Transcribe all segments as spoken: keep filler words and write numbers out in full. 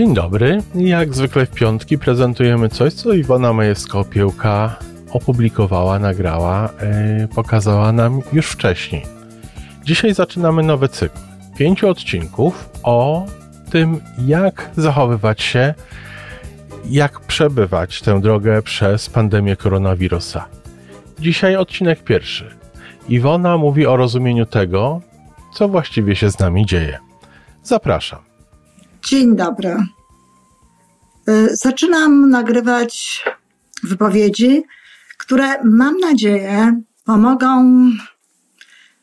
Dzień dobry, jak zwykle w piątki prezentujemy coś, co Iwona Majewska-Opiełka opublikowała, nagrała, yy, pokazała nam już wcześniej. Dzisiaj zaczynamy nowy cykl, pięciu odcinków o tym, jak zachowywać się, jak przebywać tę drogę przez pandemię koronawirusa. Dzisiaj odcinek pierwszy. Iwona mówi o rozumieniu tego, co właściwie się z nami dzieje. Zapraszam. Dzień dobry. Zaczynam nagrywać wypowiedzi, które mam nadzieję pomogą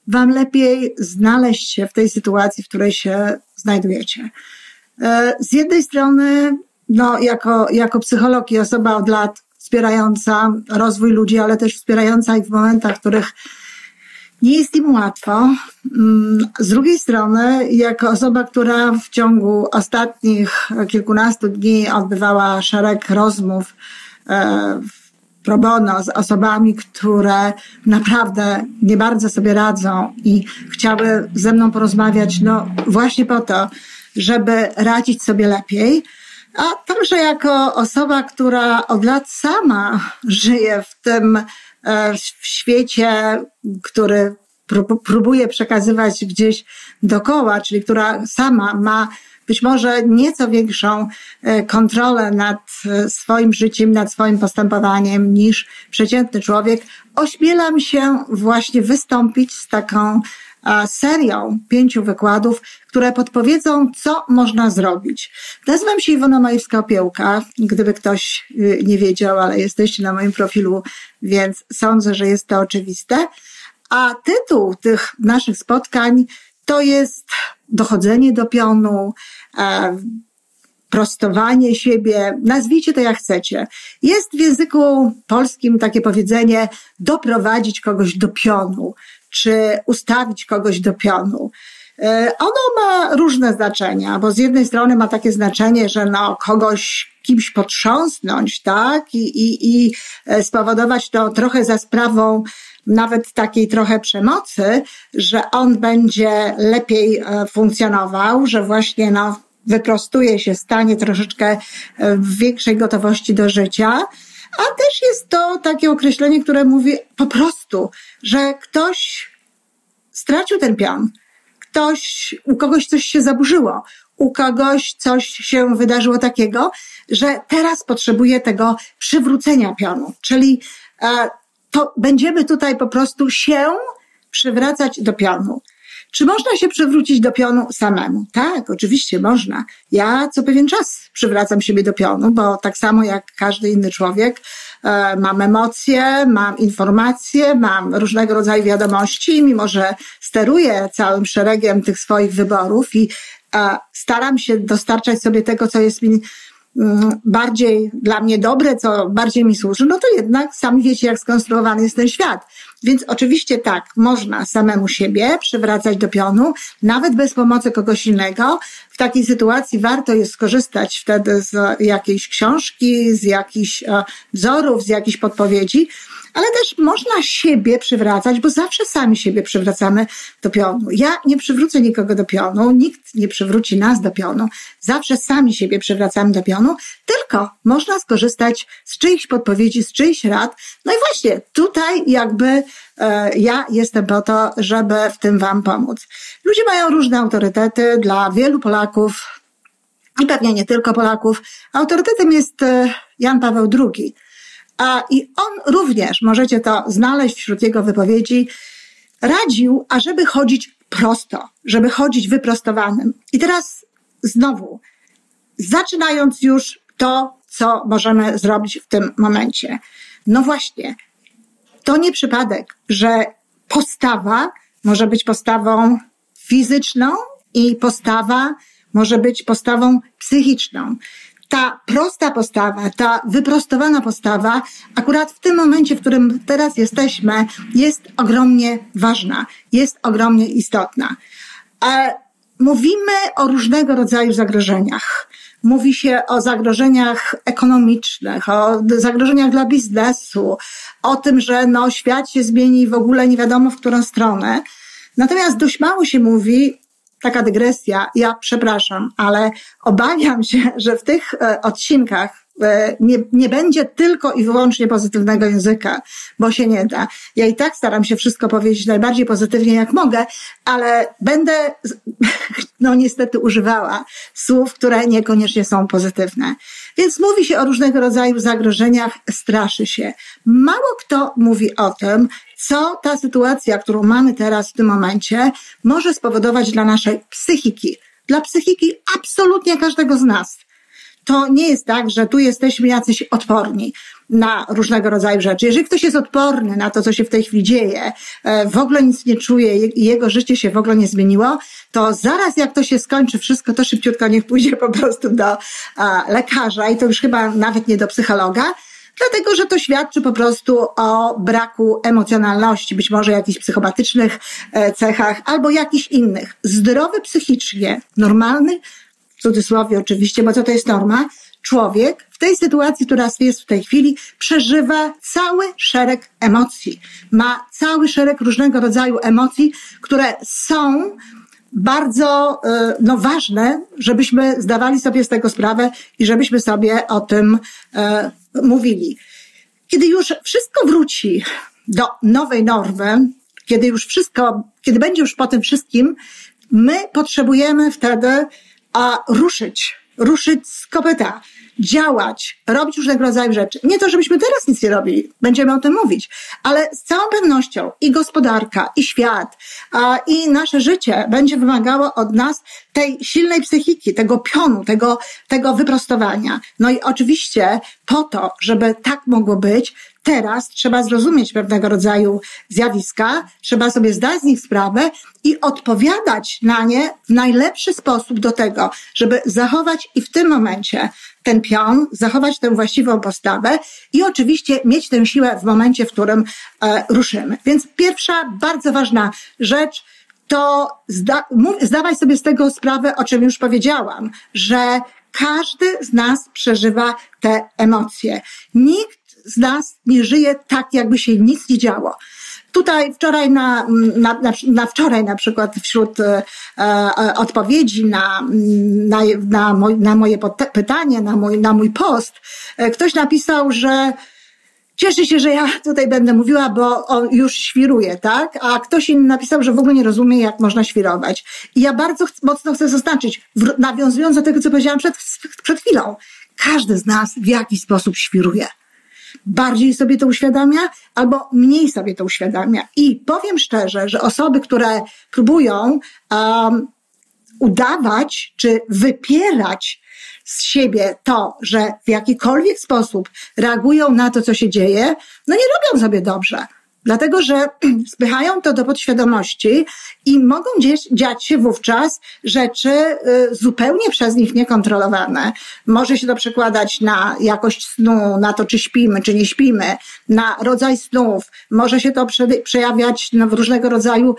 Wam lepiej znaleźć się w tej sytuacji, w której się znajdujecie. Z jednej strony, no, jako, jako psycholog i osoba od lat wspierająca rozwój ludzi, ale też wspierająca ich w momentach, w których nie jest im łatwo. Z drugiej strony, jako osoba, która w ciągu ostatnich kilkunastu dni odbywała szereg rozmów pro bono z osobami, które naprawdę nie bardzo sobie radzą i chciały ze mną porozmawiać, no właśnie po to, żeby radzić sobie lepiej. A także jako osoba, która od lat sama żyje w tym w świecie, który próbuje przekazywać gdzieś dookoła, czyli która sama ma być może nieco większą kontrolę nad swoim życiem, nad swoim postępowaniem niż przeciętny człowiek, ośmielam się właśnie wystąpić z taką serią pięciu wykładów, które podpowiedzą, co można zrobić. Nazywam się Iwona Majewska-Opiełka, gdyby ktoś nie wiedział, ale jesteście na moim profilu, więc sądzę, że jest to oczywiste. A tytuł tych naszych spotkań to jest dochodzenie do pionu, prostowanie siebie, nazwijcie to jak chcecie. Jest w języku polskim takie powiedzenie doprowadzić kogoś do pionu, czy ustawić kogoś do pionu. Ono ma różne znaczenia, bo z jednej strony ma takie znaczenie, że no kogoś kimś potrząsnąć, tak, i, i, i spowodować to trochę za sprawą nawet takiej trochę przemocy, że on będzie lepiej funkcjonował, że właśnie no wyprostuje się, stanie troszeczkę w większej gotowości do życia. A też jest to takie określenie, które mówi po prostu, że ktoś stracił ten pion, ktoś, u kogoś coś się zaburzyło, u kogoś coś się wydarzyło takiego, że teraz potrzebuje tego przywrócenia pionu. Czyli to będziemy tutaj po prostu się przywracać do pionu. Czy można się przywrócić do pionu samemu? Tak, oczywiście można. Ja co pewien czas przywracam siebie do pionu, bo tak samo jak każdy inny człowiek e, mam emocje, mam informacje, mam różnego rodzaju wiadomości, mimo że steruję całym szeregiem tych swoich wyborów i e, staram się dostarczać sobie tego, co jest mi bardziej dla mnie dobre, co bardziej mi służy, no to jednak sami wiecie, jak skonstruowany jest ten świat. Więc oczywiście tak, można samemu siebie przywracać do pionu, nawet bez pomocy kogoś innego. W takiej sytuacji warto jest skorzystać wtedy z jakiejś książki, z jakichś wzorów, z jakichś podpowiedzi, ale też można siebie przywracać, bo zawsze sami siebie przywracamy do pionu. Ja nie przywrócę nikogo do pionu, nikt nie przywróci nas do pionu. Zawsze sami siebie przywracamy do pionu, tylko można skorzystać z czyichś podpowiedzi, z czyichś rad. No i właśnie tutaj jakby e, ja jestem po to, żeby w tym Wam pomóc. Ludzie mają różne autorytety, dla wielu Polaków i pewnie nie tylko Polaków. Autorytetem jest e, Jan Paweł drugi. A i on również, możecie to znaleźć wśród jego wypowiedzi, radził, ażeby chodzić prosto, żeby chodzić wyprostowanym. I teraz znowu, zaczynając już to, co możemy zrobić w tym momencie. No właśnie, to nie przypadek, że postawa może być postawą fizyczną i postawa może być postawą psychiczną. Ta prosta postawa, ta wyprostowana postawa, akurat w tym momencie, w którym teraz jesteśmy, jest ogromnie ważna, jest ogromnie istotna. E, mówimy o różnego rodzaju zagrożeniach. Mówi się o zagrożeniach ekonomicznych, o zagrożeniach dla biznesu, o tym, że no, świat się zmieni w ogóle nie wiadomo w którą stronę. Natomiast dość mało się mówi taka dygresja, ja przepraszam, ale obawiam się, że w tych odcinkach nie, nie będzie tylko i wyłącznie pozytywnego języka, bo się nie da. Ja i tak staram się wszystko powiedzieć najbardziej pozytywnie jak mogę, ale będę no niestety używała słów, które niekoniecznie są pozytywne. Więc mówi się o różnego rodzaju zagrożeniach, straszy się. Mało kto mówi o tym, co ta sytuacja, którą mamy teraz w tym momencie, może spowodować dla naszej psychiki. Dla psychiki absolutnie każdego z nas. To nie jest tak, że tu jesteśmy jacyś odporni na różnego rodzaju rzeczy. Jeżeli ktoś jest odporny na to, co się w tej chwili dzieje, w ogóle nic nie czuje i jego życie się w ogóle nie zmieniło, to zaraz jak to się skończy wszystko, to szybciutko niech pójdzie po prostu do lekarza i to już chyba nawet nie do psychologa, dlatego że to świadczy po prostu o braku emocjonalności, być może jakichś psychopatycznych cechach albo jakichś innych. Zdrowy psychicznie, normalny, w cudzysłowie oczywiście, bo co to jest norma, człowiek w tej sytuacji, która jest w tej chwili, przeżywa cały szereg emocji. Ma cały szereg różnego rodzaju emocji, które są bardzo no, ważne, żebyśmy zdawali sobie z tego sprawę i żebyśmy sobie o tym e, mówili. Kiedy już wszystko wróci do nowej normy, kiedy już wszystko, kiedy będzie już po tym wszystkim, my potrzebujemy wtedy a ruszyć, ruszyć z kopyta, działać, robić różnego rodzaju rzeczy. Nie to, żebyśmy teraz nic nie robili, będziemy o tym mówić, ale z całą pewnością i gospodarka, i świat, a, i nasze życie będzie wymagało od nas tej silnej psychiki, tego pionu, tego, tego wyprostowania. No i oczywiście po to, żeby tak mogło być, teraz trzeba zrozumieć pewnego rodzaju zjawiska, trzeba sobie zdać z nich sprawę i odpowiadać na nie w najlepszy sposób do tego, żeby zachować i w tym momencie ten pion, zachować tę właściwą postawę i oczywiście mieć tę siłę w momencie, w którym e, ruszymy. Więc pierwsza bardzo ważna rzecz to zda- zdawać sobie z tego sprawę, o czym już powiedziałam, że każdy z nas przeżywa te emocje. Nikt z nas nie żyje tak, jakby się nic nie działo. Tutaj wczoraj na, na, na, na wczoraj na przykład wśród e, e, odpowiedzi na, na, na, moj, na moje pot- pytanie, na mój, na mój post, e, ktoś napisał, że cieszy się, że ja tutaj będę mówiła, bo o, już świruję, tak? A ktoś inny napisał, że w ogóle nie rozumie, jak można świrować. I ja bardzo ch- mocno chcę zaznaczyć, w, nawiązując do tego, co powiedziałam przed, przed chwilą, każdy z nas w jakiś sposób świruje. Bardziej sobie to uświadamia, albo mniej sobie to uświadamia. I powiem szczerze, że osoby, które próbują um, udawać czy wypierać z siebie to, że w jakikolwiek sposób reagują na to, co się dzieje, no nie robią sobie dobrze. Dlatego, że spychają to do podświadomości i mogą dziać się wówczas rzeczy zupełnie przez nich niekontrolowane. Może się to przekładać na jakość snu, na to, czy śpimy, czy nie śpimy, na rodzaj snów. Może się to przejawiać w różnego rodzaju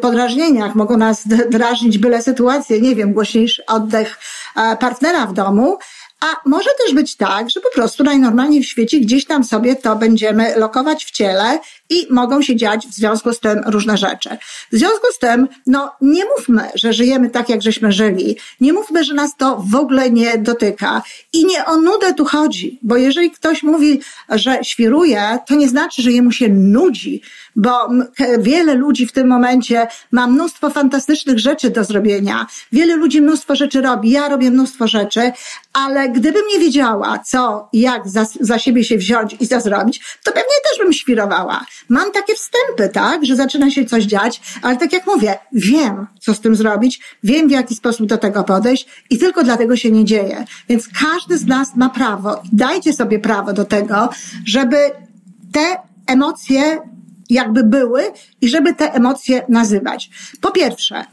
podrażnieniach. Mogą nas drażnić byle sytuacje, nie wiem, głośniejszy oddech partnera w domu. A może też być tak, że po prostu najnormalniej w świecie gdzieś tam sobie to będziemy lokować w ciele i mogą się dziać w związku z tym różne rzeczy. W związku z tym, no nie mówmy, że żyjemy tak, jak żeśmy żyli. Nie mówmy, że nas to w ogóle nie dotyka. I nie o nudę tu chodzi, bo jeżeli ktoś mówi, że świruje, to nie znaczy, że jemu się nudzi, bo wiele ludzi w tym momencie ma mnóstwo fantastycznych rzeczy do zrobienia. Wiele ludzi mnóstwo rzeczy robi, ja robię mnóstwo rzeczy, ale gdybym nie wiedziała, co i jak za, za siebie się wziąć i co zrobić, to pewnie też bym świrowała. Mam takie wstępy, tak, że zaczyna się coś dziać, ale tak jak mówię, wiem, co z tym zrobić, wiem, w jaki sposób do tego podejść i tylko dlatego się nie dzieje. Więc każdy z nas ma prawo i dajcie sobie prawo do tego, żeby te emocje jakby były i żeby te emocje nazywać. Po pierwsze,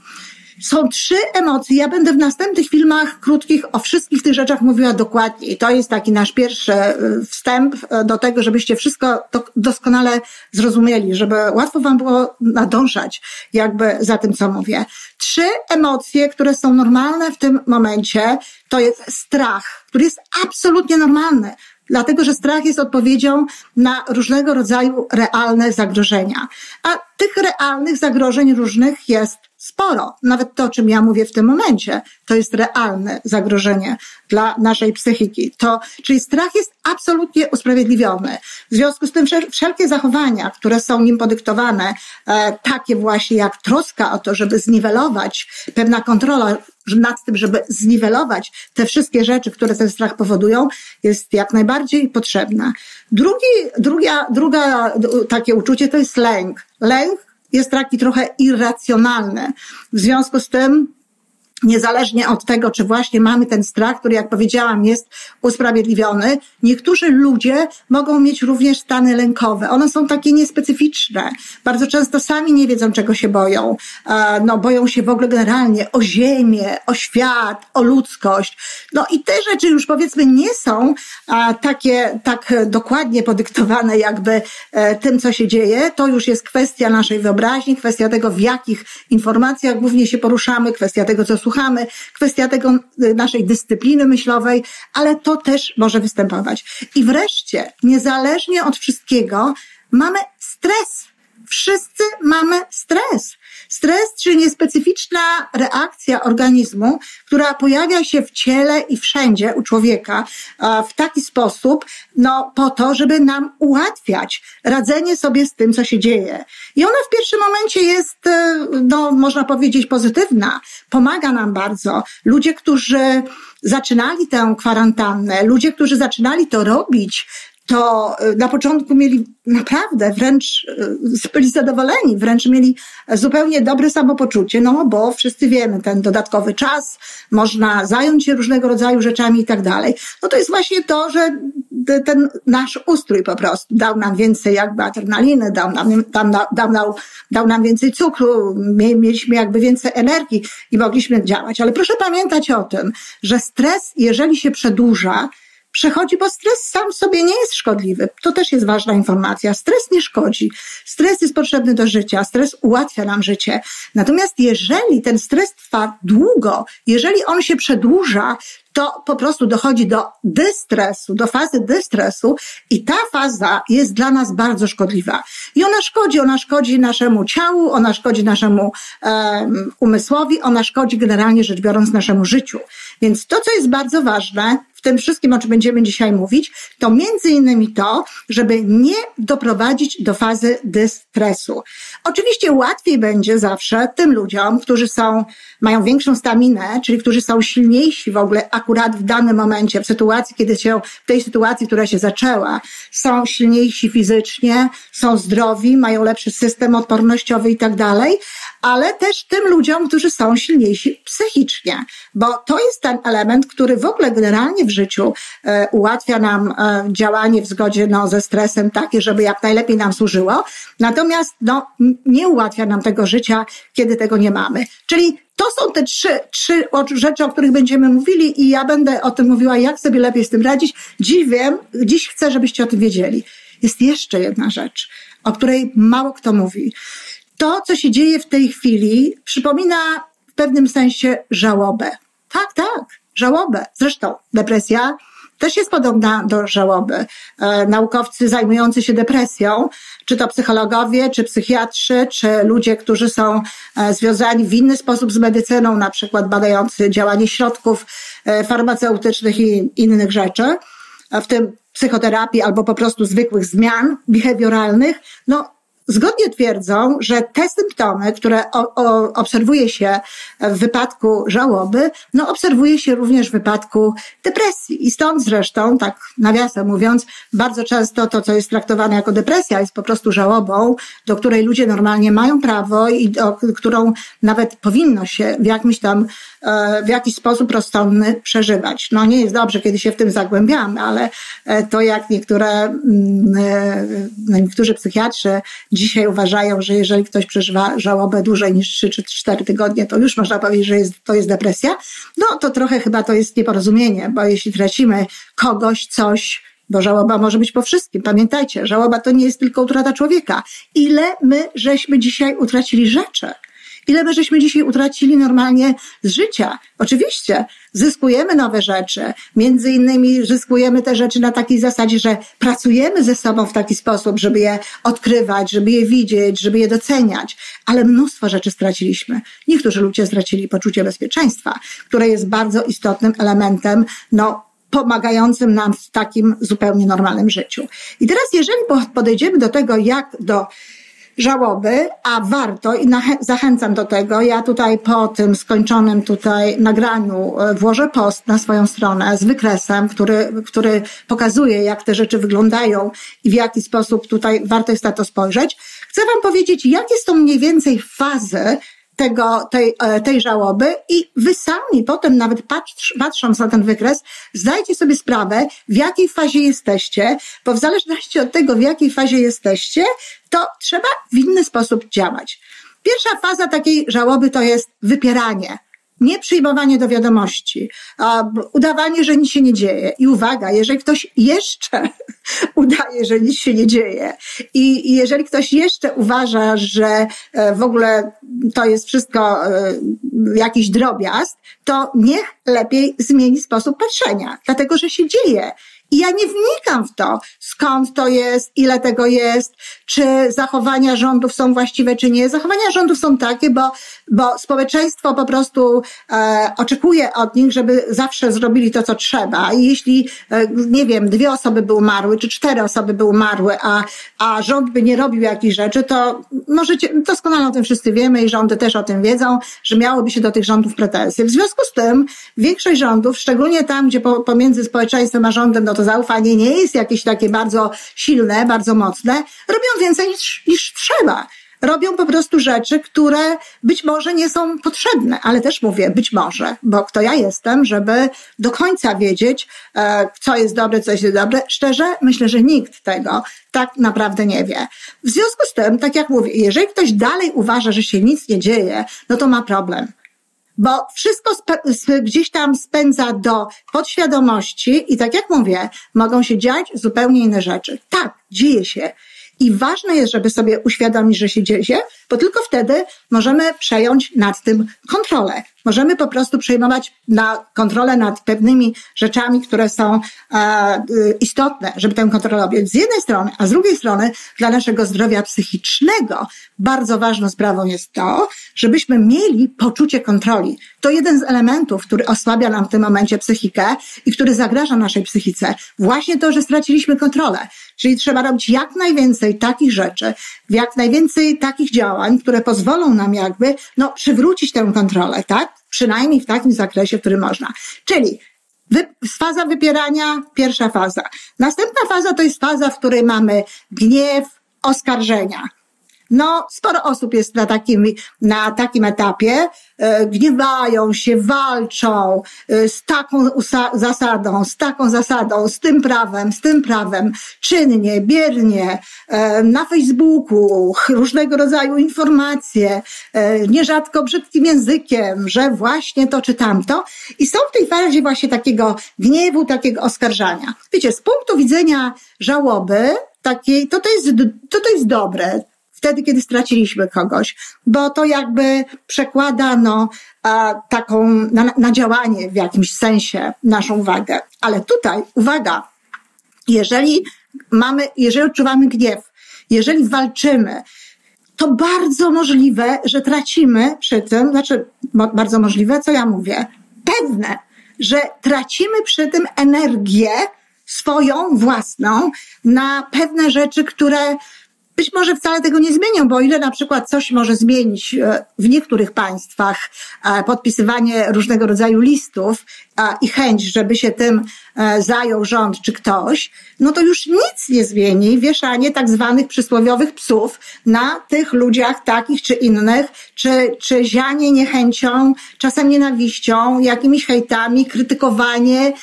są trzy emocje. Ja będę w następnych filmach krótkich o wszystkich tych rzeczach mówiła dokładnie. I to jest taki nasz pierwszy wstęp do tego, żebyście wszystko doskonale zrozumieli, żeby łatwo wam było nadążać jakby za tym, co mówię. Trzy emocje, które są normalne w tym momencie, to jest strach, który jest absolutnie normalny. Dlatego, że strach jest odpowiedzią na różnego rodzaju realne zagrożenia. A tych realnych zagrożeń różnych jest sporo. Nawet to, o czym ja mówię w tym momencie, to jest realne zagrożenie dla naszej psychiki. To, czyli strach jest absolutnie usprawiedliwiony. W związku z tym wszelkie zachowania, które są nim podyktowane, takie właśnie jak troska o to, żeby zniwelować, pewna kontrola nad tym, żeby zniwelować te wszystkie rzeczy, które ten strach powodują, jest jak najbardziej potrzebna. Drugi, druga, druga takie uczucie to jest lęk. Lęk jest taki trochę irracjonalny. W związku z tym, niezależnie od tego, czy właśnie mamy ten strach, który, jak powiedziałam, jest usprawiedliwiony, niektórzy ludzie mogą mieć również stany lękowe. One są takie niespecyficzne. Bardzo często sami nie wiedzą, czego się boją. No, boją się w ogóle generalnie o ziemię, o świat, o ludzkość. No i te rzeczy już, powiedzmy, nie są takie tak dokładnie podyktowane jakby tym, co się dzieje. To już jest kwestia naszej wyobraźni, kwestia tego, w jakich informacjach głównie się poruszamy, kwestia tego, co słuchamy, kwestia tego naszej dyscypliny myślowej, ale to też może występować. I wreszcie, niezależnie od wszystkiego, mamy stres. Wszyscy mamy stres. Stres, czyli niespecyficzna reakcja organizmu, która pojawia się w ciele i wszędzie u człowieka w taki sposób, no po to, żeby nam ułatwiać radzenie sobie z tym, co się dzieje. I ona w pierwszym momencie jest, no można powiedzieć, pozytywna. Pomaga nam bardzo. Ludzie, którzy zaczynali tę kwarantannę, ludzie, którzy zaczynali to robić, to na początku mieli naprawdę wręcz, byli zadowoleni, wręcz mieli zupełnie dobre samopoczucie, no bo wszyscy wiemy, ten dodatkowy czas, można zająć się różnego rodzaju rzeczami i tak dalej. No to jest właśnie to, że ten nasz ustrój po prostu dał nam więcej jakby adrenaliny, dał nam, dał, dał, dał, dał nam więcej cukru, mieliśmy jakby więcej energii i mogliśmy działać. Ale proszę pamiętać o tym, że stres, jeżeli się przedłuża, przechodzi, bo stres sam w sobie nie jest szkodliwy. To też jest ważna informacja. Stres nie szkodzi. Stres jest potrzebny do życia. Stres ułatwia nam życie. Natomiast jeżeli ten stres trwa długo, jeżeli on się przedłuża, to po prostu dochodzi do dystresu, do fazy dystresu i ta faza jest dla nas bardzo szkodliwa. I ona szkodzi, ona szkodzi naszemu ciału, ona szkodzi naszemu um, umysłowi, ona szkodzi generalnie rzecz biorąc naszemu życiu. Więc to, co jest bardzo ważne w tym wszystkim, o czym będziemy dzisiaj mówić, to między innymi to, żeby nie doprowadzić do fazy dystresu. Oczywiście łatwiej będzie zawsze tym ludziom, którzy są, mają większą staminę, czyli którzy są silniejsi w ogóle akurat w danym momencie, w sytuacji, kiedy się, w tej sytuacji, która się zaczęła, są silniejsi fizycznie, są zdrowi, mają lepszy system odpornościowy i tak dalej, ale też tym ludziom, którzy są silniejsi psychicznie, bo to jest ten element, który w ogóle generalnie w życiu e, ułatwia nam e, działanie w zgodzie no, ze stresem takie, żeby jak najlepiej nam służyło, natomiast no, nie ułatwia nam tego życia, kiedy tego nie mamy. Czyli to są te trzy, trzy rzeczy, o których będziemy mówili i ja będę o tym mówiła, jak sobie lepiej z tym radzić. Dziś wiem, dziś chcę, żebyście o tym wiedzieli. Jest jeszcze jedna rzecz, o której mało kto mówi. To, co się dzieje w tej chwili, przypomina w pewnym sensie żałobę. Tak, tak, żałobę. Zresztą depresja też jest podobna do żałoby. E, naukowcy zajmujący się depresją, czy to psychologowie, czy psychiatrzy, czy ludzie, którzy są e, związani w inny sposób z medycyną, na przykład badający działanie środków e, farmaceutycznych i innych rzeczy, w tym psychoterapii albo po prostu zwykłych zmian behawioralnych, no zgodnie twierdzą, że te symptomy, które o, o, obserwuje się w wypadku żałoby, no obserwuje się również w wypadku depresji. I stąd zresztą, tak nawiasem mówiąc, bardzo często to, co jest traktowane jako depresja, jest po prostu żałobą, do której ludzie normalnie mają prawo i do, którą nawet powinno się w jakimś tam, w jakiś sposób rozsądny przeżywać. No nie jest dobrze, kiedy się w tym zagłębiamy, ale to jak niektóre, niektórzy psychiatrzy dzisiaj uważają, że jeżeli ktoś przeżywa żałobę dłużej niż trzy czy cztery tygodnie, to już można powiedzieć, że jest, to jest depresja. No to trochę chyba to jest nieporozumienie, bo jeśli tracimy kogoś, coś, bo żałoba może być po wszystkim. Pamiętajcie, żałoba to nie jest tylko utrata człowieka. Ile my żeśmy dzisiaj utracili rzeczy. Ile my żeśmy dzisiaj utracili normalnie z życia? Oczywiście zyskujemy nowe rzeczy. Między innymi zyskujemy te rzeczy na takiej zasadzie, że pracujemy ze sobą w taki sposób, żeby je odkrywać, żeby je widzieć, żeby je doceniać. Ale mnóstwo rzeczy straciliśmy. Niektórzy ludzie stracili poczucie bezpieczeństwa, które jest bardzo istotnym elementem, no, pomagającym nam w takim zupełnie normalnym życiu. I teraz jeżeli podejdziemy do tego, jak do żałoby, a warto i zachęcam do tego, ja tutaj po tym skończonym tutaj nagraniu włożę post na swoją stronę z wykresem, który, który pokazuje, jak te rzeczy wyglądają i w jaki sposób tutaj warto jest na to spojrzeć. Chcę wam powiedzieć, jakie są mniej więcej fazy tego, tej, tej żałoby i wy sami potem nawet patrz, patrząc na ten wykres, zdajcie sobie sprawę, w jakiej fazie jesteście, bo w zależności od tego, w jakiej fazie jesteście, to trzeba w inny sposób działać. Pierwsza faza takiej żałoby to jest wypieranie, nieprzyjmowanie do wiadomości, udawanie, że nic się nie dzieje. I uwaga, jeżeli ktoś jeszcze udaje, że nic się nie dzieje i jeżeli ktoś jeszcze uważa, że w ogóle to jest wszystko jakiś drobiazg, to niech lepiej zmieni sposób patrzenia, dlatego że się dzieje. I ja nie wnikam w to, skąd to jest, ile tego jest, czy zachowania rządów są właściwe, czy nie. Zachowania rządów są takie, bo, bo społeczeństwo po prostu e, oczekuje od nich, żeby zawsze zrobili to, co trzeba. I jeśli, e, nie wiem, dwie osoby by umarły, czy cztery osoby by umarły, a, a rząd by nie robił jakichś rzeczy, to możecie, doskonale o tym wszyscy wiemy i rządy też o tym wiedzą, że miałoby się do tych rządów pretensje. W związku z tym większość rządów, szczególnie tam, gdzie po, pomiędzy społeczeństwem a rządem, no to zaufanie nie jest jakieś takie bardzo silne, bardzo mocne, robią więcej niż, niż trzeba. Robią po prostu rzeczy, które być może nie są potrzebne, ale też mówię być może, bo kto ja jestem, żeby do końca wiedzieć, co jest dobre, co jest niedobre. Szczerze, myślę, że nikt tego tak naprawdę nie wie. W związku z tym, tak jak mówię, jeżeli ktoś dalej uważa, że się nic nie dzieje, no to ma problem. Bo wszystko gdzieś tam spędza do podświadomości i tak jak mówię, mogą się dziać zupełnie inne rzeczy. Tak, dzieje się. I ważne jest, żeby sobie uświadomić, że się dzieje, bo tylko wtedy możemy przejąć nad tym kontrolę. Możemy po prostu przejmować na kontrolę nad pewnymi rzeczami, które są e, istotne, żeby tę kontrolę objąć z jednej strony, a z drugiej strony dla naszego zdrowia psychicznego bardzo ważną sprawą jest to, żebyśmy mieli poczucie kontroli. To jeden z elementów, który osłabia nam w tym momencie psychikę i który zagraża naszej psychice. Właśnie to, że straciliśmy kontrolę. Czyli trzeba robić jak najwięcej takich rzeczy, jak najwięcej takich działań, które pozwolą nam jakby no, przywrócić tę kontrolę, tak? Przynajmniej w takim zakresie, w którym można. Czyli wy, faza wypierania, pierwsza faza. Następna faza to jest faza, w której mamy gniew, oskarżenia. No, sporo osób jest na takim, na takim etapie, e, gniewają się, walczą e, z taką zasadą, z taką zasadą, z tym prawem, z tym prawem, czynnie, biernie, e, na Facebooku, różnego rodzaju informacje, e, nierzadko brzydkim językiem, że właśnie to czy tamto. I są w tej fazie właśnie takiego gniewu, takiego oskarżania. Wiecie, z punktu widzenia żałoby takiej, to to jest, to to jest dobre. Wtedy, kiedy straciliśmy kogoś, bo to jakby przekładano a, taką, na, na działanie w jakimś sensie naszą uwagę. Ale tutaj, uwaga, jeżeli mamy, jeżeli odczuwamy gniew, jeżeli walczymy, to bardzo możliwe, że tracimy przy tym, znaczy bardzo możliwe, co ja mówię, pewne, że tracimy przy tym energię swoją własną na pewne rzeczy, które być może wcale tego nie zmienią, bo o ile na przykład coś może zmienić w niektórych państwach podpisywanie różnego rodzaju listów i chęć, żeby się tym zajął rząd czy ktoś, no to już nic nie zmieni wieszanie tak zwanych przysłowiowych psów na tych ludziach takich czy innych, czy, czy zianie niechęcią, czasem nienawiścią, jakimiś hejtami, krytykowanie,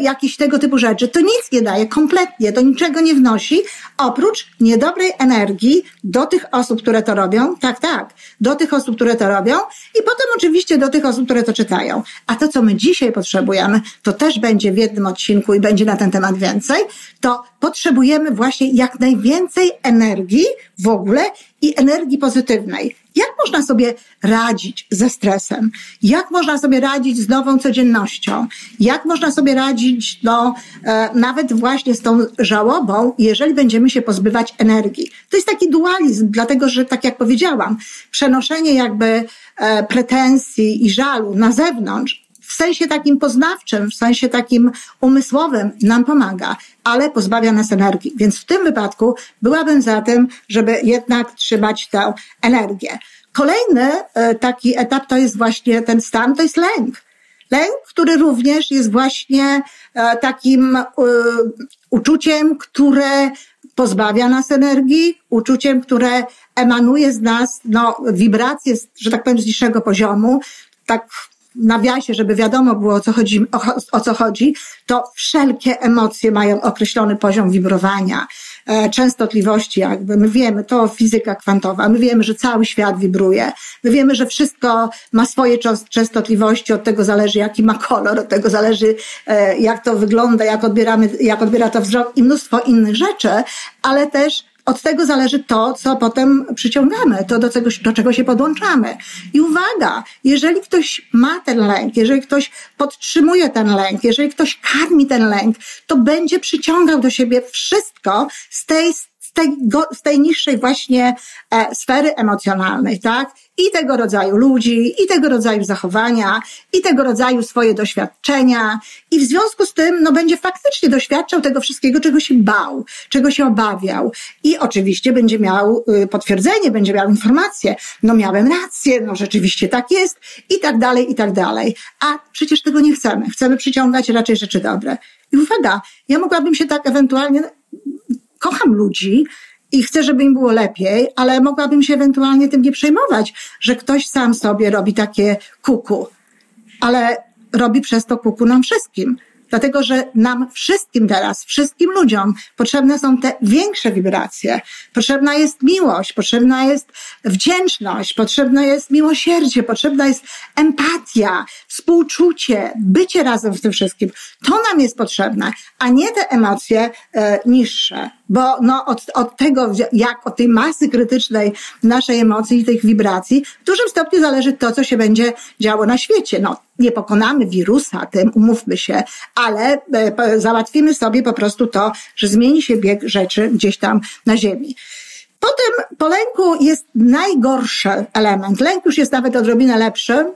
jakieś tego typu rzeczy. To nic nie daje kompletnie, to niczego nie wnosi, oprócz niedobrej energii, energii do tych osób, które to robią, tak, tak, do tych osób, które to robią i potem oczywiście do tych osób, które to czytają. A to, co my dzisiaj potrzebujemy, to też będzie w jednym odcinku i będzie na ten temat więcej, to potrzebujemy właśnie jak najwięcej energii w ogóle i energii pozytywnej. Jak można sobie radzić ze stresem? Jak można sobie radzić z nową codziennością? Jak można sobie radzić no, e, nawet właśnie z tą żałobą, jeżeli będziemy się pozbywać energii? To jest taki dualizm, dlatego że, tak jak powiedziałam, przenoszenie jakby e, pretensji i żalu na zewnątrz, w sensie takim poznawczym, w sensie takim umysłowym nam pomaga, ale pozbawia nas energii. Więc w tym wypadku byłabym za tym, żeby jednak trzymać tę energię. Kolejny taki etap to jest właśnie ten stan, to jest lęk. Lęk, który również jest właśnie takim uczuciem, które pozbawia nas energii, uczuciem, które emanuje z nas no, wibracje, że tak powiem, z niższego poziomu, tak nawiasie, żeby wiadomo było, o co chodzi, o, o co chodzi, to wszelkie emocje mają określony poziom wibrowania, e, częstotliwości jakby. My wiemy, to fizyka kwantowa, my wiemy, że cały świat wibruje, my wiemy, że wszystko ma swoje częstotliwości, od tego zależy, jaki ma kolor, od tego zależy, e, jak to wygląda, jak odbieramy, jak odbiera to wzrok i mnóstwo innych rzeczy, ale też od tego zależy to, co potem przyciągamy, to do, czego, do czego się podłączamy. I uwaga, jeżeli ktoś ma ten lęk, jeżeli ktoś podtrzymuje ten lęk, jeżeli ktoś karmi ten lęk, to będzie przyciągał do siebie wszystko z tej, z tej, z tej niższej właśnie e, sfery emocjonalnej, tak? I tego rodzaju ludzi, i tego rodzaju zachowania, i tego rodzaju swoje doświadczenia. I w związku z tym no, będzie faktycznie doświadczał tego wszystkiego, czego się bał, czego się obawiał. I oczywiście będzie miał potwierdzenie, będzie miał informację. No miałem rację, no rzeczywiście tak jest i tak dalej, i tak dalej. A przecież tego nie chcemy. Chcemy przyciągać raczej rzeczy dobre. I uwaga, ja mogłabym się tak ewentualnie... Kocham ludzi, i chcę, żeby im było lepiej, ale mogłabym się ewentualnie tym nie przejmować, że ktoś sam sobie robi takie kuku. Ale robi przez to kuku nam wszystkim. Dlatego, że nam wszystkim teraz, wszystkim ludziom potrzebne są te większe wibracje. Potrzebna jest miłość, potrzebna jest wdzięczność, potrzebne jest miłosierdzie, potrzebna jest empatia, współczucie, bycie razem w tym wszystkim. To nam jest potrzebne, a nie te emocje e, niższe. Bo no, od, od tego, jak od tej masy krytycznej naszej emocji i tych wibracji, w dużym stopniu zależy to, co się będzie działo na świecie. No, nie pokonamy wirusa tym, umówmy się, ale e, załatwimy sobie po prostu to, że zmieni się bieg rzeczy gdzieś tam na ziemi. Potem po lęku jest najgorszy element. Lęk już jest nawet odrobinę lepszy,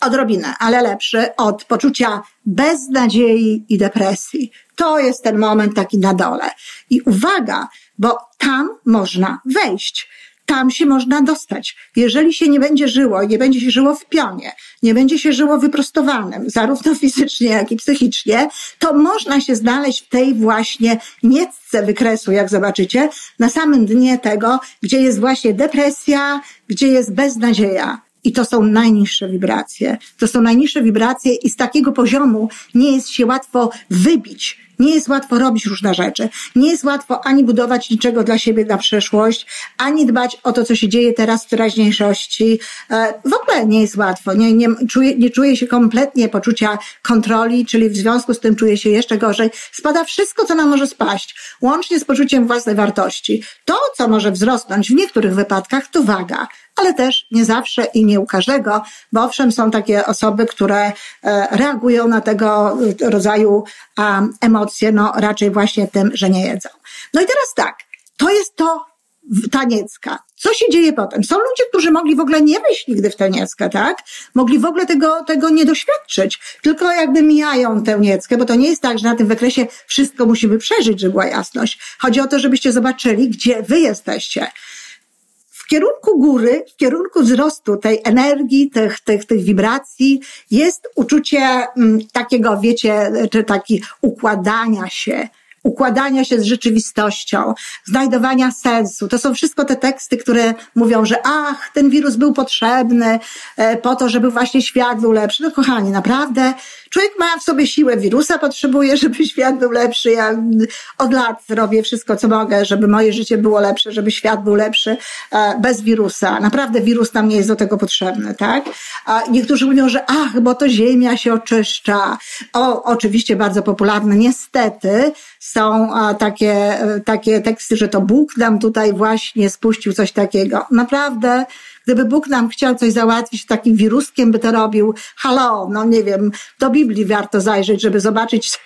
odrobinę, ale lepszy od poczucia beznadziei i depresji. To jest ten moment taki na dole. I uwaga, bo tam można wejść. Tam się można dostać. Jeżeli się nie będzie żyło i nie będzie się żyło w pionie, nie będzie się żyło wyprostowanym, zarówno fizycznie, jak i psychicznie, to można się znaleźć w tej właśnie niecce wykresu, jak zobaczycie, na samym dnie tego, gdzie jest właśnie depresja, gdzie jest beznadzieja. I to są najniższe wibracje. To są najniższe wibracje i z takiego poziomu nie jest się łatwo wybić. Nie jest łatwo robić różne rzeczy. Nie jest łatwo ani budować niczego dla siebie na przyszłość, ani dbać o to, co się dzieje teraz w teraźniejszości. W ogóle nie jest łatwo. Nie, nie, czuje, nie czuje się kompletnie poczucia kontroli, czyli w związku z tym czuje się jeszcze gorzej. Spada wszystko, co nam może spaść, łącznie z poczuciem własnej wartości. To, co może wzrosnąć w niektórych wypadkach, to waga. Ale też nie zawsze i nie u każdego, bo owszem są takie osoby, które reagują na tego rodzaju emocje, no raczej właśnie tym, że nie jedzą. No i teraz tak, to jest to ta niecka. Co się dzieje potem? Są ludzie, którzy mogli w ogóle nie wejść nigdy w tę nieckę, tak? Mogli w ogóle tego, tego nie doświadczyć, tylko jakby mijają tę nieckę, bo to nie jest tak, że na tym wykresie wszystko musimy przeżyć, żeby była jasność. Chodzi o to, żebyście zobaczyli, gdzie wy jesteście. W kierunku góry, w kierunku wzrostu tej energii, tych, tych, tych wibracji jest uczucie takiego, wiecie, czy taki układania się, układania się z rzeczywistością, znajdowania sensu. To są wszystko te teksty, które mówią, że ach, ten wirus był potrzebny po to, żeby właśnie świat był lepszy. No kochani, naprawdę Człowiek ma w sobie siłę, wirusa potrzebuje, żeby świat był lepszy. Ja od lat robię wszystko, co mogę, żeby moje życie było lepsze, żeby świat był lepszy bez wirusa. Naprawdę wirus nam nie jest do tego potrzebny, tak? Niektórzy mówią, że ach, bo to ziemia się oczyszcza. O, oczywiście bardzo popularne. Niestety są takie, takie teksty, że to Bóg nam tutaj właśnie spuścił coś takiego. Naprawdę, gdyby Bóg nam chciał coś załatwić, takim wiruskiem by to robił. Halo, no nie wiem, do Biblii warto zajrzeć, żeby zobaczyć,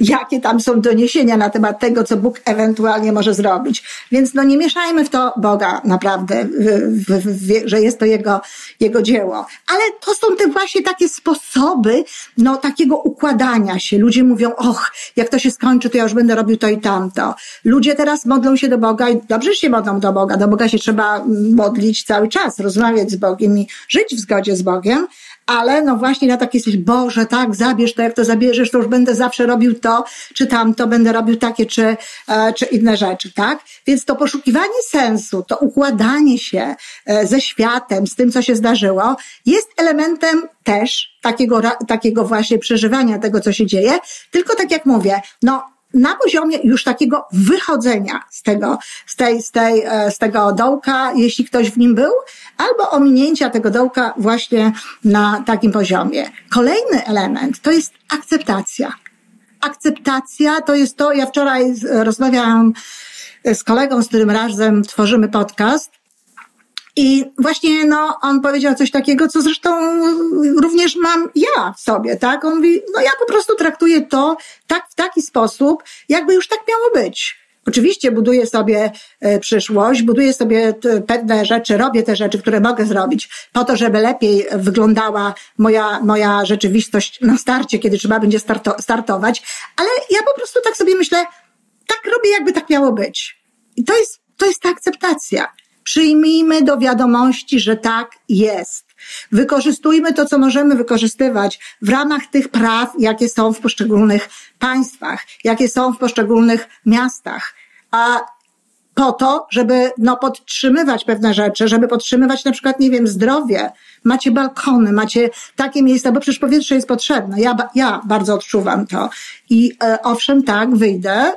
jakie tam są doniesienia na temat tego, co Bóg ewentualnie może zrobić. Więc no nie mieszajmy w to Boga naprawdę, w, w, w, że jest to Jego, Jego dzieło. Ale to są te właśnie takie sposoby no takiego układania się. Ludzie mówią, och, jak to się skończy, to ja już będę robił to i tamto. Ludzie teraz modlą się do Boga i dobrze się modlą do Boga. Do Boga się trzeba modlić cały czas, rozmawiać z Bogiem i żyć w zgodzie z Bogiem, ale no właśnie na takie jesteś, Boże, tak, zabierz to, jak to zabierzesz, to już będę zawsze robił to, czy tamto, będę robił takie, czy, czy inne rzeczy, tak? Więc to poszukiwanie sensu, to układanie się ze światem, z tym, co się zdarzyło, jest elementem też takiego, takiego właśnie przeżywania tego, co się dzieje, tylko tak jak mówię, no, na poziomie już takiego wychodzenia z tego, z tej, z tej, z tego dołka, jeśli ktoś w nim był, albo ominięcia tego dołka właśnie na takim poziomie. Kolejny element to jest akceptacja. Akceptacja to jest to, ja wczoraj rozmawiałam z kolegą, z którym razem tworzymy podcast, i właśnie no, on powiedział coś takiego, co zresztą również mam ja w sobie, tak? On mówi, no ja po prostu traktuję to tak, w taki sposób, jakby już tak miało być. Oczywiście buduję sobie przyszłość, buduję sobie pewne rzeczy, robię te rzeczy, które mogę zrobić po to, żeby lepiej wyglądała moja, moja rzeczywistość na starcie, kiedy trzeba będzie starto- startować, ale ja po prostu tak sobie myślę, tak robię, jakby tak miało być. I to jest, to jest ta akceptacja. Przyjmijmy do wiadomości, że tak jest. Wykorzystujmy to, co możemy wykorzystywać w ramach tych praw, jakie są w poszczególnych państwach, jakie są w poszczególnych miastach. A po to, żeby no, podtrzymywać pewne rzeczy, żeby podtrzymywać na przykład, nie wiem, zdrowie. Macie balkony, macie takie miejsca, bo przecież powietrze jest potrzebne. Ja, ja bardzo odczuwam to. I e, owszem, tak, wyjdę.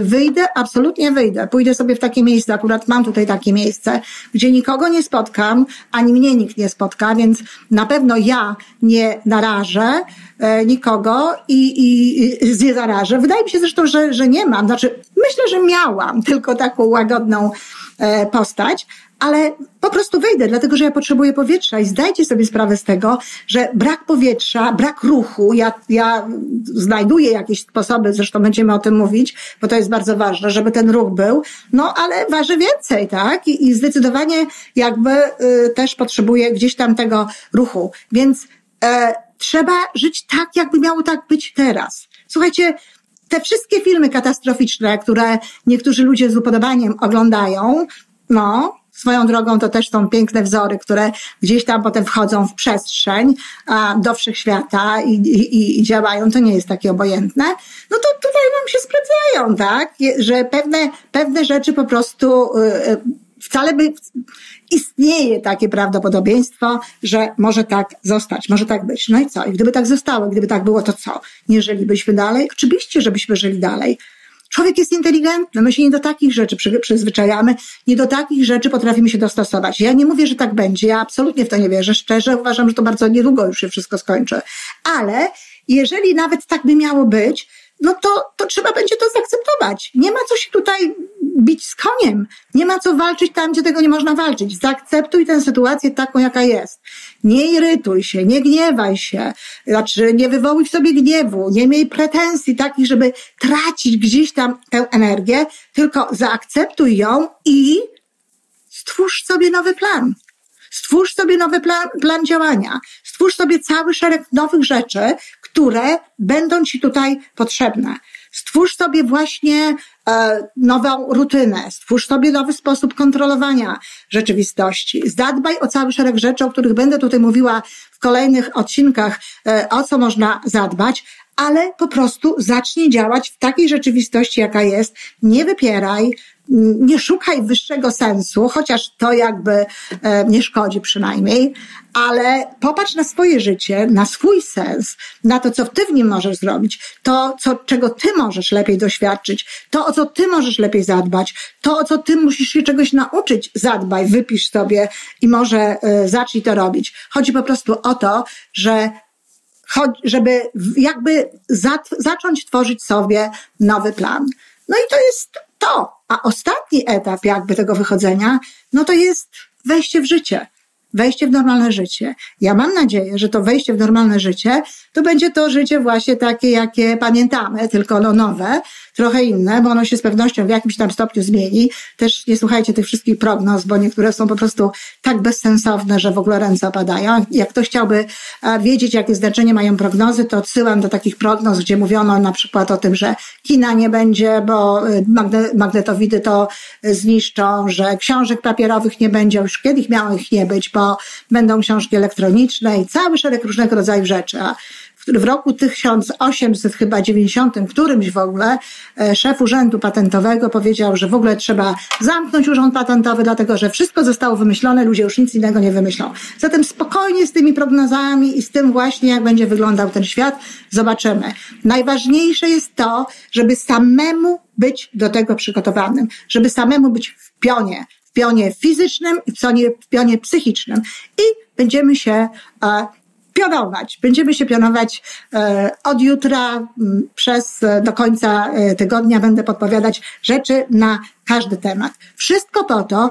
Wyjdę, absolutnie wyjdę. Pójdę sobie w takie miejsce, akurat mam tutaj takie miejsce, gdzie nikogo nie spotkam, ani mnie nikt nie spotka, więc na pewno ja nie narażę e, nikogo i, i, i nie zarażę. Wydaje mi się zresztą, że, że nie mam. Znaczy, myślę, że miałam tylko taką łagodną e, postać, ale po prostu wyjdę, dlatego że ja potrzebuję powietrza i zdajcie sobie sprawę z tego, że brak powietrza, brak ruchu, ja, ja znajduję jakieś sposoby, zresztą będziemy o tym mówić, bo to jest bardzo ważne, żeby ten ruch był, no ale waży więcej, tak? I, i zdecydowanie jakby y, też potrzebuję gdzieś tam tego ruchu, więc y, trzeba żyć tak, jakby miało tak być teraz. Słuchajcie, te wszystkie filmy katastroficzne, które niektórzy ludzie z upodobaniem oglądają, no... Swoją drogą to też są piękne wzory, które gdzieś tam potem wchodzą w przestrzeń a, do wszechświata i, i, i działają. To nie jest takie obojętne. No to tutaj nam się sprawdzają, tak? Że pewne, pewne rzeczy po prostu yy, wcale by... Istnieje takie prawdopodobieństwo, że może tak zostać, może tak być. No i co? I gdyby tak zostało, gdyby tak było, to co? Nie żylibyśmy dalej? Oczywiście, żebyśmy żyli dalej. Człowiek jest inteligentny, my się nie do takich rzeczy przyzwyczajamy, nie do takich rzeczy potrafimy się dostosować. Ja nie mówię, że tak będzie, ja absolutnie w to nie wierzę, szczerze uważam, że to bardzo niedługo już się wszystko skończy. Ale jeżeli nawet tak by miało być, no to, to trzeba będzie to zaakceptować. Nie ma co się tutaj bić z koniem, nie ma co walczyć tam, gdzie tego nie można walczyć. Zaakceptuj tę sytuację taką, jaka jest. Nie irytuj się, nie gniewaj się, znaczy nie wywołuj w sobie gniewu, nie miej pretensji takich, żeby tracić gdzieś tam tę energię, tylko zaakceptuj ją i stwórz sobie nowy plan. Stwórz sobie nowy plan, plan działania. Stwórz sobie cały szereg nowych rzeczy, które będą ci tutaj potrzebne. Stwórz sobie właśnie e, nową rutynę, stwórz sobie nowy sposób kontrolowania rzeczywistości. Zadbaj o cały szereg rzeczy, o których będę tutaj mówiła w kolejnych odcinkach, e, o co można zadbać, ale po prostu zacznij działać w takiej rzeczywistości, jaka jest. Nie wypieraj, nie szukaj wyższego sensu, chociaż to jakby nie szkodzi przynajmniej, ale popatrz na swoje życie, na swój sens, na to, co ty w nim możesz zrobić, to, co, czego ty możesz lepiej doświadczyć, to, o co ty możesz lepiej zadbać, to, o co ty musisz się czegoś nauczyć, zadbaj, wypisz sobie i może zacznij to robić. Chodzi po prostu o to, że żeby jakby zacząć tworzyć sobie nowy plan. No i to jest to. A ostatni etap jakby tego wychodzenia, no to jest wejście w życie. Wejście w normalne życie. Ja mam nadzieję, że to wejście w normalne życie to będzie to życie właśnie takie, jakie pamiętamy, tylko ono nowe, trochę inne, bo ono się z pewnością w jakimś tam stopniu zmieni. Też nie słuchajcie tych wszystkich prognoz, bo niektóre są po prostu tak bezsensowne, że w ogóle ręce opadają. Jak ktoś chciałby wiedzieć, jakie znaczenie mają prognozy, to odsyłam do takich prognoz, gdzie mówiono na przykład o tym, że kina nie będzie, bo magnetowidy to zniszczą, że książek papierowych nie będzie, już kiedyś miało ich nie być, bo będą książki elektroniczne i cały szereg różnych rodzajów rzeczy. A w roku tysiąc osiemset dziewięćdziesiątym którymś w ogóle szef Urzędu Patentowego powiedział, że w ogóle trzeba zamknąć Urząd Patentowy, dlatego że wszystko zostało wymyślone, ludzie już nic innego nie wymyślą. Zatem spokojnie z tymi prognozami i z tym właśnie, jak będzie wyglądał ten świat, zobaczymy. Najważniejsze jest to, żeby samemu być do tego przygotowanym, żeby samemu być w pionie, w pionie fizycznym i w pionie psychicznym. I będziemy się e, pionować. Będziemy się pionować e, od jutra m, przez e, do końca e, tygodnia. Będę podpowiadać rzeczy na każdy temat. Wszystko po to,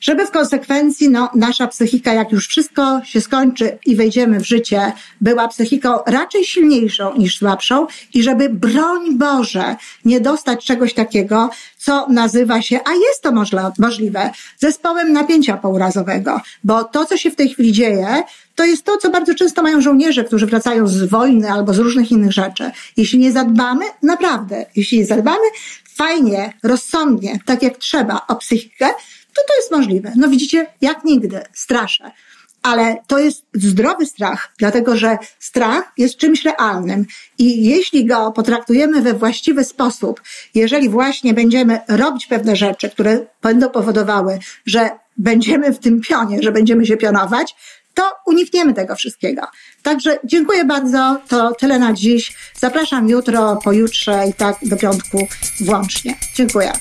żeby w konsekwencji no, nasza psychika, jak już wszystko się skończy i wejdziemy w życie, była psychiką raczej silniejszą niż słabszą i żeby, broń Boże, nie dostać czegoś takiego, co nazywa się, a jest to możliwe, zespołem napięcia pourazowego. Bo to, co się w tej chwili dzieje, to jest to, co bardzo często mają żołnierze, którzy wracają z wojny albo z różnych innych rzeczy. Jeśli nie zadbamy, naprawdę, jeśli nie zadbamy, fajnie, rozsądnie, tak jak trzeba, o psychikę, to to jest możliwe. No widzicie, jak nigdy, straszę. Ale to jest zdrowy strach, dlatego że strach jest czymś realnym i jeśli go potraktujemy we właściwy sposób, jeżeli właśnie będziemy robić pewne rzeczy, które będą powodowały, że będziemy w tym pionie, że będziemy się pionować, to unikniemy tego wszystkiego. Także dziękuję bardzo, to tyle na dziś. Zapraszam jutro, pojutrze i tak do piątku włącznie. Dziękuję.